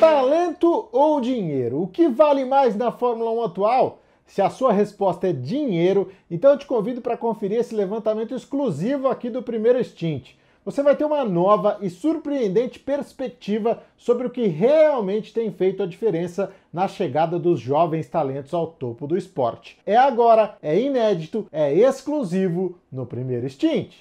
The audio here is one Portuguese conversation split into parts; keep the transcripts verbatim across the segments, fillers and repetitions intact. Talento ou dinheiro? O que vale mais na Fórmula um atual? Se a sua resposta é dinheiro, então eu te convido para conferir esse levantamento exclusivo aqui do Primeiro Extint. Você vai ter uma nova e surpreendente perspectiva sobre o que realmente tem feito a diferença na chegada dos jovens talentos ao topo do esporte. É agora, é inédito, é exclusivo no Primeiro Extint.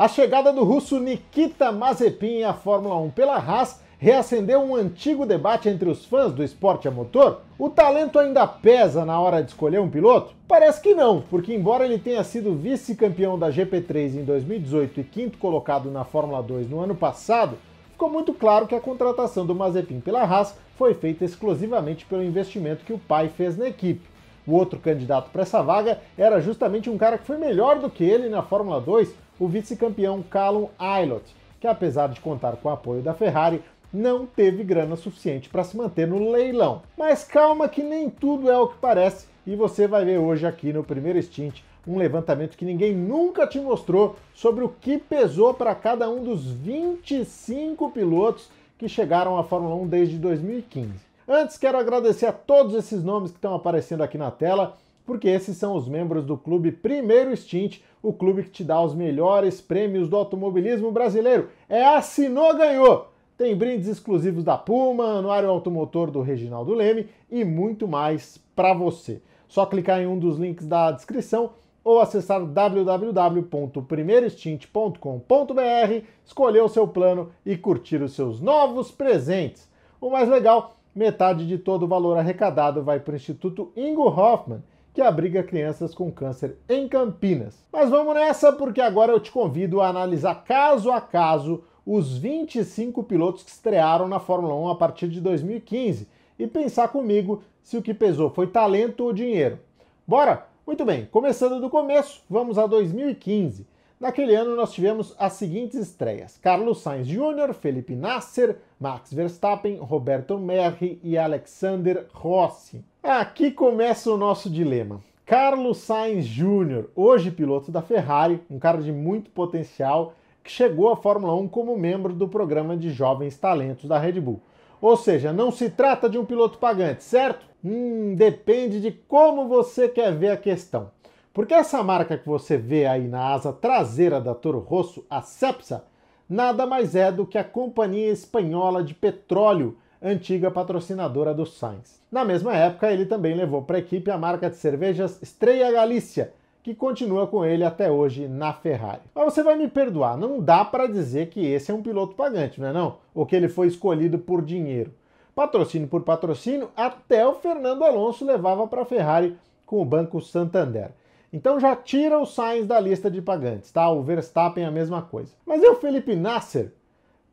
A chegada do russo Nikita Mazepin à Fórmula um pela Haas reacendeu um antigo debate entre os fãs do esporte a motor. O talento ainda pesa na hora de escolher um piloto? Parece que não, porque embora ele tenha sido vice-campeão da G P três em dois mil e dezoito e quinto colocado na Fórmula dois no ano passado, ficou muito claro que a contratação do Mazepin pela Haas foi feita exclusivamente pelo investimento que o pai fez na equipe. O outro candidato para essa vaga era justamente um cara que foi melhor do que ele na Fórmula dois, o vice-campeão Callum Ilott, que apesar de contar com o apoio da Ferrari, não teve grana suficiente para se manter no leilão. Mas calma que nem tudo é o que parece, e você vai ver hoje aqui no Primeiro Extint um levantamento que ninguém nunca te mostrou sobre o que pesou para cada um dos vinte e cinco pilotos que chegaram à Fórmula um desde dois mil e quinze. Antes, quero agradecer a todos esses nomes que estão aparecendo aqui na tela, porque esses são os membros do Clube Primeiro Extint, o clube que te dá os melhores prêmios do automobilismo brasileiro. É assinou, ganhou! Tem brindes exclusivos da Puma, Anuário Automotor do Reginaldo Leme e muito mais para você. Só clicar em um dos links da descrição ou acessar w w w ponto primeiro extint ponto com ponto b r, escolher o seu plano e curtir os seus novos presentes. O mais legal... metade de todo o valor arrecadado vai para o Instituto Ingo Hoffman, que abriga crianças com câncer em Campinas. Mas vamos nessa, porque agora eu te convido a analisar caso a caso os vinte e cinco pilotos que estrearam na Fórmula um a partir de dois mil e quinze e pensar comigo se o que pesou foi talento ou dinheiro. Bora? Muito bem, começando do começo, vamos a dois mil e quinze. Naquele ano nós tivemos as seguintes estreias: Carlos Sainz Júnior, Felipe Nasr, Max Verstappen, Roberto Merhi e Alexander Rossi. Aqui começa o nosso dilema. Carlos Sainz Júnior, hoje piloto da Ferrari, um cara de muito potencial, que chegou à Fórmula um como membro do programa de jovens talentos da Red Bull. Ou seja, não se trata de um piloto pagante, certo? Hum, depende de como você quer ver a questão. Porque essa marca que você vê aí na asa traseira da Toro Rosso, a Cepsa, nada mais é do que a Companhia Espanhola de Petróleo, antiga patrocinadora do Sainz. Na mesma época, ele também levou para a equipe a marca de cervejas Estrella Galícia, que continua com ele até hoje na Ferrari. Mas você vai me perdoar, não dá para dizer que esse é um piloto pagante, não é não? Ou que ele foi escolhido por dinheiro. Patrocínio por patrocínio, até o Fernando Alonso levava para a Ferrari com o Banco Santander. Então já tira o Sainz da lista de pagantes, tá? O Verstappen é a mesma coisa. Mas e o Felipe Nasr?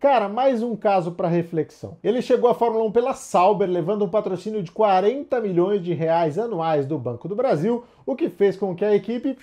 Cara, mais um caso para reflexão. Ele chegou à Fórmula um pela Sauber, levando um patrocínio de quarenta milhões de reais anuais do Banco do Brasil, o que fez com que a equipe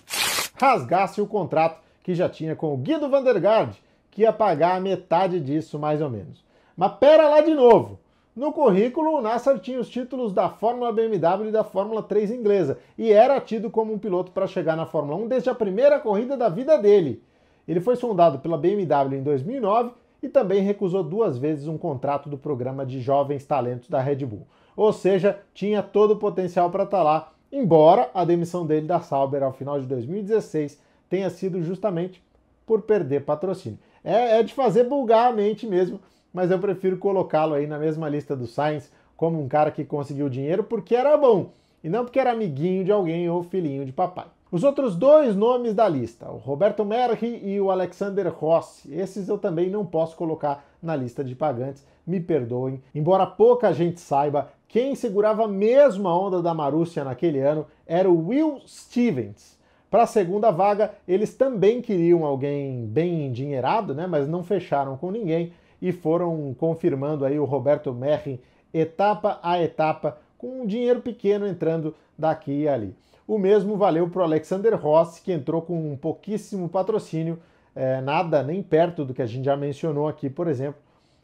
rasgasse o contrato que já tinha com o Guido van der Garde, que ia pagar a metade disso, mais ou menos. Mas pera lá de novo! No currículo, o Nasr tinha os títulos da Fórmula B M W e da Fórmula três inglesa e era tido como um piloto para chegar na Fórmula um desde a primeira corrida da vida dele. Ele foi sondado pela B M W em dois mil e nove e também recusou duas vezes um contrato do programa de jovens talentos da Red Bull. Ou seja, tinha todo o potencial para estar lá, embora a demissão dele da Sauber ao final de dois mil e dezesseis tenha sido justamente por perder patrocínio. É, é de fazer bulgar a mente mesmo, mas eu prefiro colocá-lo aí na mesma lista do Sainz como um cara que conseguiu dinheiro porque era bom, e não porque era amiguinho de alguém ou filhinho de papai. Os outros dois nomes da lista, o Roberto Merhi e o Alexander Rossi, esses eu também não posso colocar na lista de pagantes, me perdoem. Embora pouca gente saiba, quem segurava mesmo a onda da Marussia naquele ano era o Will Stevens. Para a segunda vaga, eles também queriam alguém bem endinheirado, né, mas não fecharam com ninguém, e foram confirmando aí o Roberto Merhi etapa a etapa, com um dinheiro pequeno entrando daqui e ali. O mesmo valeu para o Alexander Rossi, que entrou com um pouquíssimo patrocínio, é, nada nem perto do que a gente já mencionou aqui, por exemplo,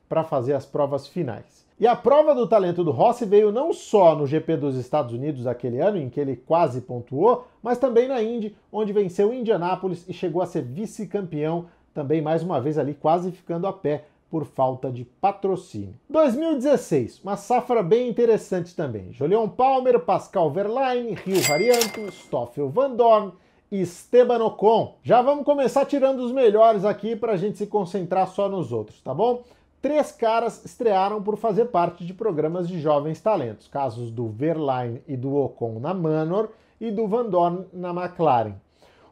para fazer as provas finais. E a prova do talento do Rossi veio não só no G P dos Estados Unidos daquele ano, em que ele quase pontuou, mas também na Indy, onde venceu Indianápolis e chegou a ser vice-campeão, também mais uma vez ali quase ficando a pé por falta de patrocínio. dois mil e dezesseis, uma safra bem interessante também. Jolyon Palmer, Pascal Wehrlein, Rio Harianto, Stoffel Vandoorne e Esteban Ocon. Já vamos começar tirando os melhores aqui para a gente se concentrar só nos outros, tá bom? Três caras estrearam por fazer parte de programas de jovens talentos, casos do Wehrlein e do Ocon na Manor e do Vandoorne na McLaren.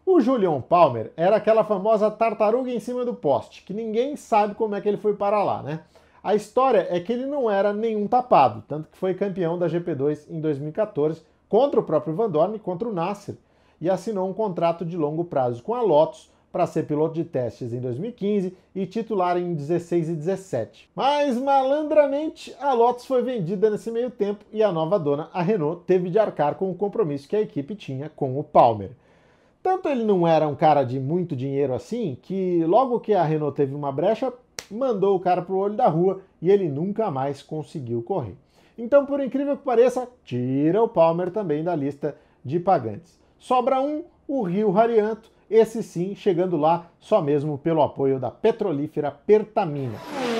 O Jolyon Palmer era aquela famosa tartaruga em cima do poste, que ninguém sabe como é que ele foi para lá, né? A história é que ele não era nenhum tapado, tanto que foi campeão da G P dois em dois mil e quatorze contra o próprio Vandoorne e contra o Nasr, e assinou um contrato de longo prazo com a Lotus para ser piloto de testes em dois mil e quinze e titular em dezesseis e dezessete. Mas, malandramente, a Lotus foi vendida nesse meio tempo e a nova dona, a Renault, teve de arcar com o compromisso que a equipe tinha com o Palmer. Tanto ele não era um cara de muito dinheiro assim, que logo que a Renault teve uma brecha, mandou o cara pro olho da rua e ele nunca mais conseguiu correr. Então, por incrível que pareça, tira o Palmer também da lista de pagantes. Sobra um, o Rio Harianto, esse sim, chegando lá só mesmo pelo apoio da petrolífera Pertamina.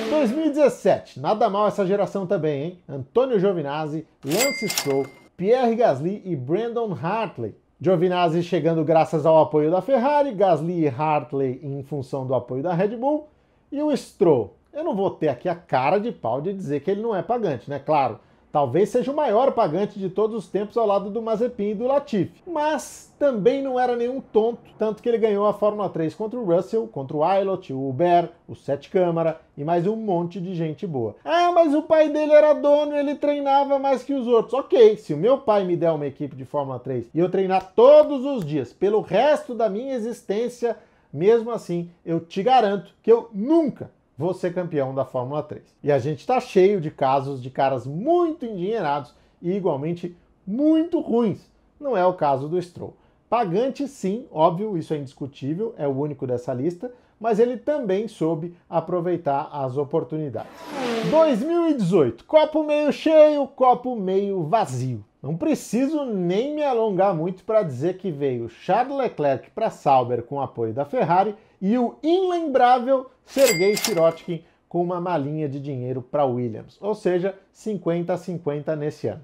dois mil e dezessete, nada mal essa geração também, hein? Antônio Giovinazzi, Lance Stroll, Pierre Gasly e Brendon Hartley. Giovinazzi chegando graças ao apoio da Ferrari, Gasly e Hartley em função do apoio da Red Bull, e o Stroll. Eu não vou ter aqui a cara de pau de dizer que ele não é pagante, né? Claro, talvez seja o maior pagante de todos os tempos ao lado do Mazepin e do Latifi. Mas também não era nenhum tonto, tanto que ele ganhou a Fórmula três contra o Russell, contra o Ilott, o Uber, o Sete Câmara e mais um monte de gente boa. Ah, mas o pai dele era dono, ele treinava mais que os outros. Ok, se o meu pai me der uma equipe de Fórmula três e eu treinar todos os dias pelo resto da minha existência, mesmo assim eu te garanto que eu nunca vou ser campeão da Fórmula três. E a gente tá cheio de casos de caras muito endinheirados e igualmente muito ruins. Não é o caso do Stroll. Pagante sim, óbvio, isso é indiscutível, é o único dessa lista, mas ele também soube aproveitar as oportunidades. dois mil e dezoito, copo meio cheio, copo meio vazio. Não preciso nem me alongar muito para dizer que veio Charles Leclerc para Sauber com o apoio da Ferrari e o inlembrável Sergei Sirotkin com uma malinha de dinheiro para Williams, ou seja, cinquenta a cinquenta nesse ano.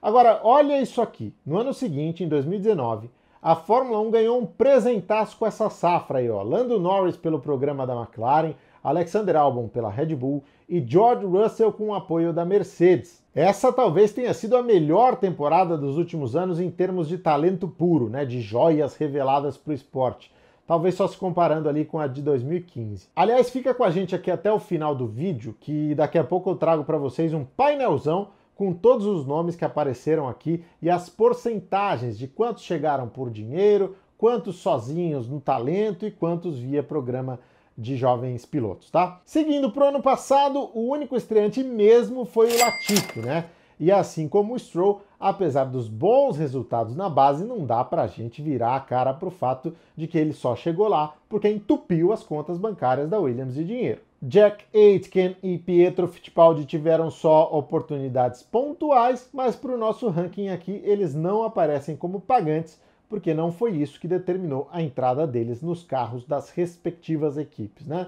Agora, olha isso aqui. No ano seguinte, em dois mil e dezenove, a Fórmula um ganhou um presentaço com essa safra aí, ó. Lando Norris pelo programa da McLaren, Alexander Albon pela Red Bull e George Russell com o apoio da Mercedes. Essa talvez tenha sido a melhor temporada dos últimos anos em termos de talento puro, né? De joias reveladas para o esporte. Talvez só se comparando ali com a de dois mil e quinze. Aliás, fica com a gente aqui até o final do vídeo, que daqui a pouco eu trago para vocês um painelzão com todos os nomes que apareceram aqui e as porcentagens de quantos chegaram por dinheiro, quantos sozinhos no talento e quantos via programa de jovens pilotos, tá? Seguindo pro ano passado, o único estreante mesmo foi o Latifi, né? E assim como o Stroll, apesar dos bons resultados na base, não dá pra gente virar a cara pro fato de que ele só chegou lá porque entupiu as contas bancárias da Williams de dinheiro. Jack Aitken e Pietro Fittipaldi tiveram só oportunidades pontuais, mas pro nosso ranking aqui eles não aparecem como pagantes, porque não foi isso que determinou a entrada deles nos carros das respectivas equipes, né?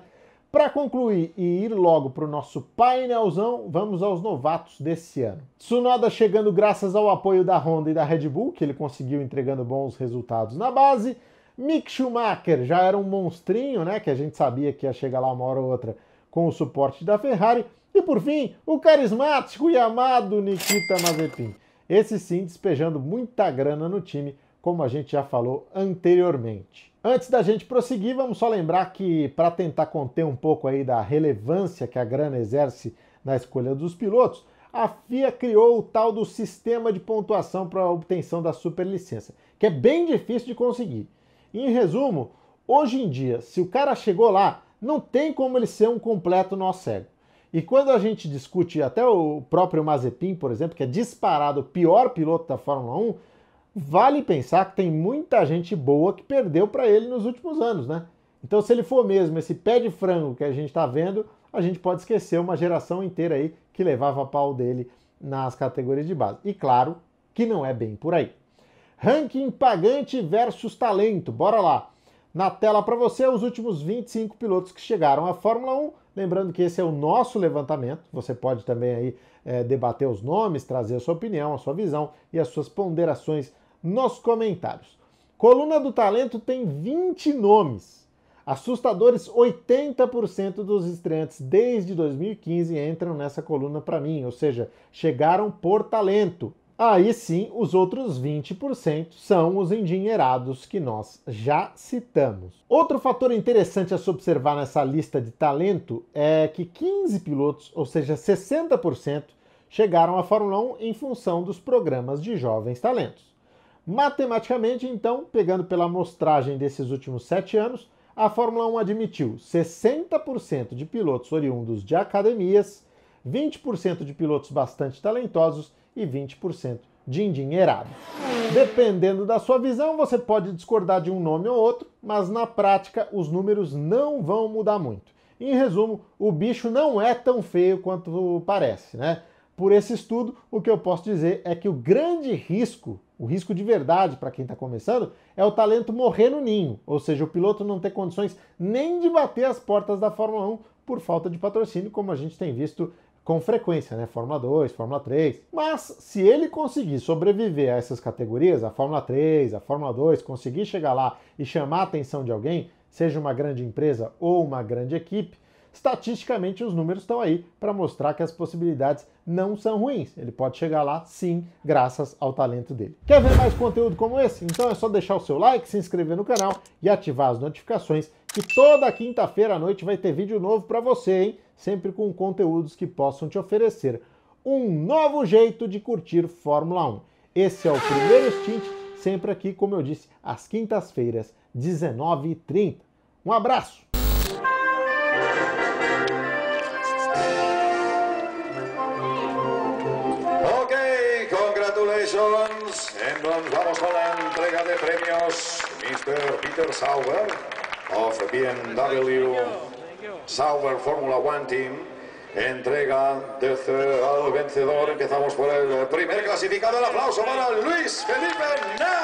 Para concluir e ir logo para o nosso painelzão, vamos aos novatos desse ano. Tsunoda chegando graças ao apoio da Honda e da Red Bull, que ele conseguiu entregando bons resultados na base. Mick Schumacher já era um monstrinho, né, que a gente sabia que ia chegar lá uma hora ou outra com o suporte da Ferrari. E por fim, o carismático e amado Nikita Mazepin. Esse sim despejando muita grana no time, como a gente já falou anteriormente. Antes da gente prosseguir, vamos só lembrar que para tentar conter um pouco aí da relevância que a grana exerce na escolha dos pilotos, a F I A criou o tal do sistema de pontuação para a obtenção da superlicença, que é bem difícil de conseguir. Em resumo, hoje em dia, se o cara chegou lá, não tem como ele ser um completo nó cego. E quando a gente discute até o próprio Mazepin, por exemplo, que é disparado o pior piloto da Fórmula um, vale pensar que tem muita gente boa que perdeu para ele nos últimos anos, né? Então, se ele for mesmo esse pé de frango que a gente está vendo, a gente pode esquecer uma geração inteira aí que levava pau dele nas categorias de base. E claro que não é bem por aí. Ranking pagante versus talento, bora lá. na tela para você os últimos vinte e cinco pilotos que chegaram à Fórmula um. Lembrando que esse é o nosso levantamento, você pode também aí é, debater os nomes, trazer a sua opinião, a sua visão e as suas ponderações nos comentários. Coluna do Talento tem vinte nomes. Assustadores, oitenta por cento dos estreantes desde dois mil e quinze entram nessa coluna para mim, ou seja, chegaram por talento. Aí sim, os outros vinte por cento são os endinheirados que nós já citamos. Outro fator interessante a se observar nessa lista de talento é que quinze pilotos, ou seja, sessenta por cento, chegaram à Fórmula um em função dos programas de jovens talentos. Matematicamente, então, pegando pela amostragem desses últimos sete anos, a Fórmula um admitiu sessenta por cento de pilotos oriundos de academias, vinte por cento de pilotos bastante talentosos e vinte por cento de endinheirado. Dependendo da sua visão, você pode discordar de um nome ou outro, mas na prática os números não vão mudar muito. Em resumo, o bicho não é tão feio quanto parece, né? Por esse estudo, o que eu posso dizer é que o grande risco, o risco de verdade para quem está começando, é o talento morrer no ninho, ou seja, o piloto não ter condições nem de bater as portas da Fórmula um por falta de patrocínio, como a gente tem visto com frequência, né? Fórmula dois, Fórmula três. Mas se ele conseguir sobreviver a essas categorias, a Fórmula três, a Fórmula dois, conseguir chegar lá e chamar a atenção de alguém, seja uma grande empresa ou uma grande equipe, estatisticamente os números estão aí para mostrar que as possibilidades não são ruins. Ele pode chegar lá, sim, graças ao talento dele. Quer ver mais conteúdo como esse? Então é só deixar o seu like, se inscrever no canal e ativar as notificações, que toda quinta-feira à noite vai ter vídeo novo para você, hein? Sempre com conteúdos que possam te oferecer um novo jeito de curtir Fórmula um. Esse é o Primeiro Extint, sempre aqui, como eu disse, às quintas-feiras, dezenove e trinta. Um abraço! And nos vamos con la entrega de premios, mister Peter Sauber of B M W Sauber Fórmula uno Team. Entrega de al vencedor. Empezamos por el primer clasificado. El aplauso para Luis Felipe Nasr.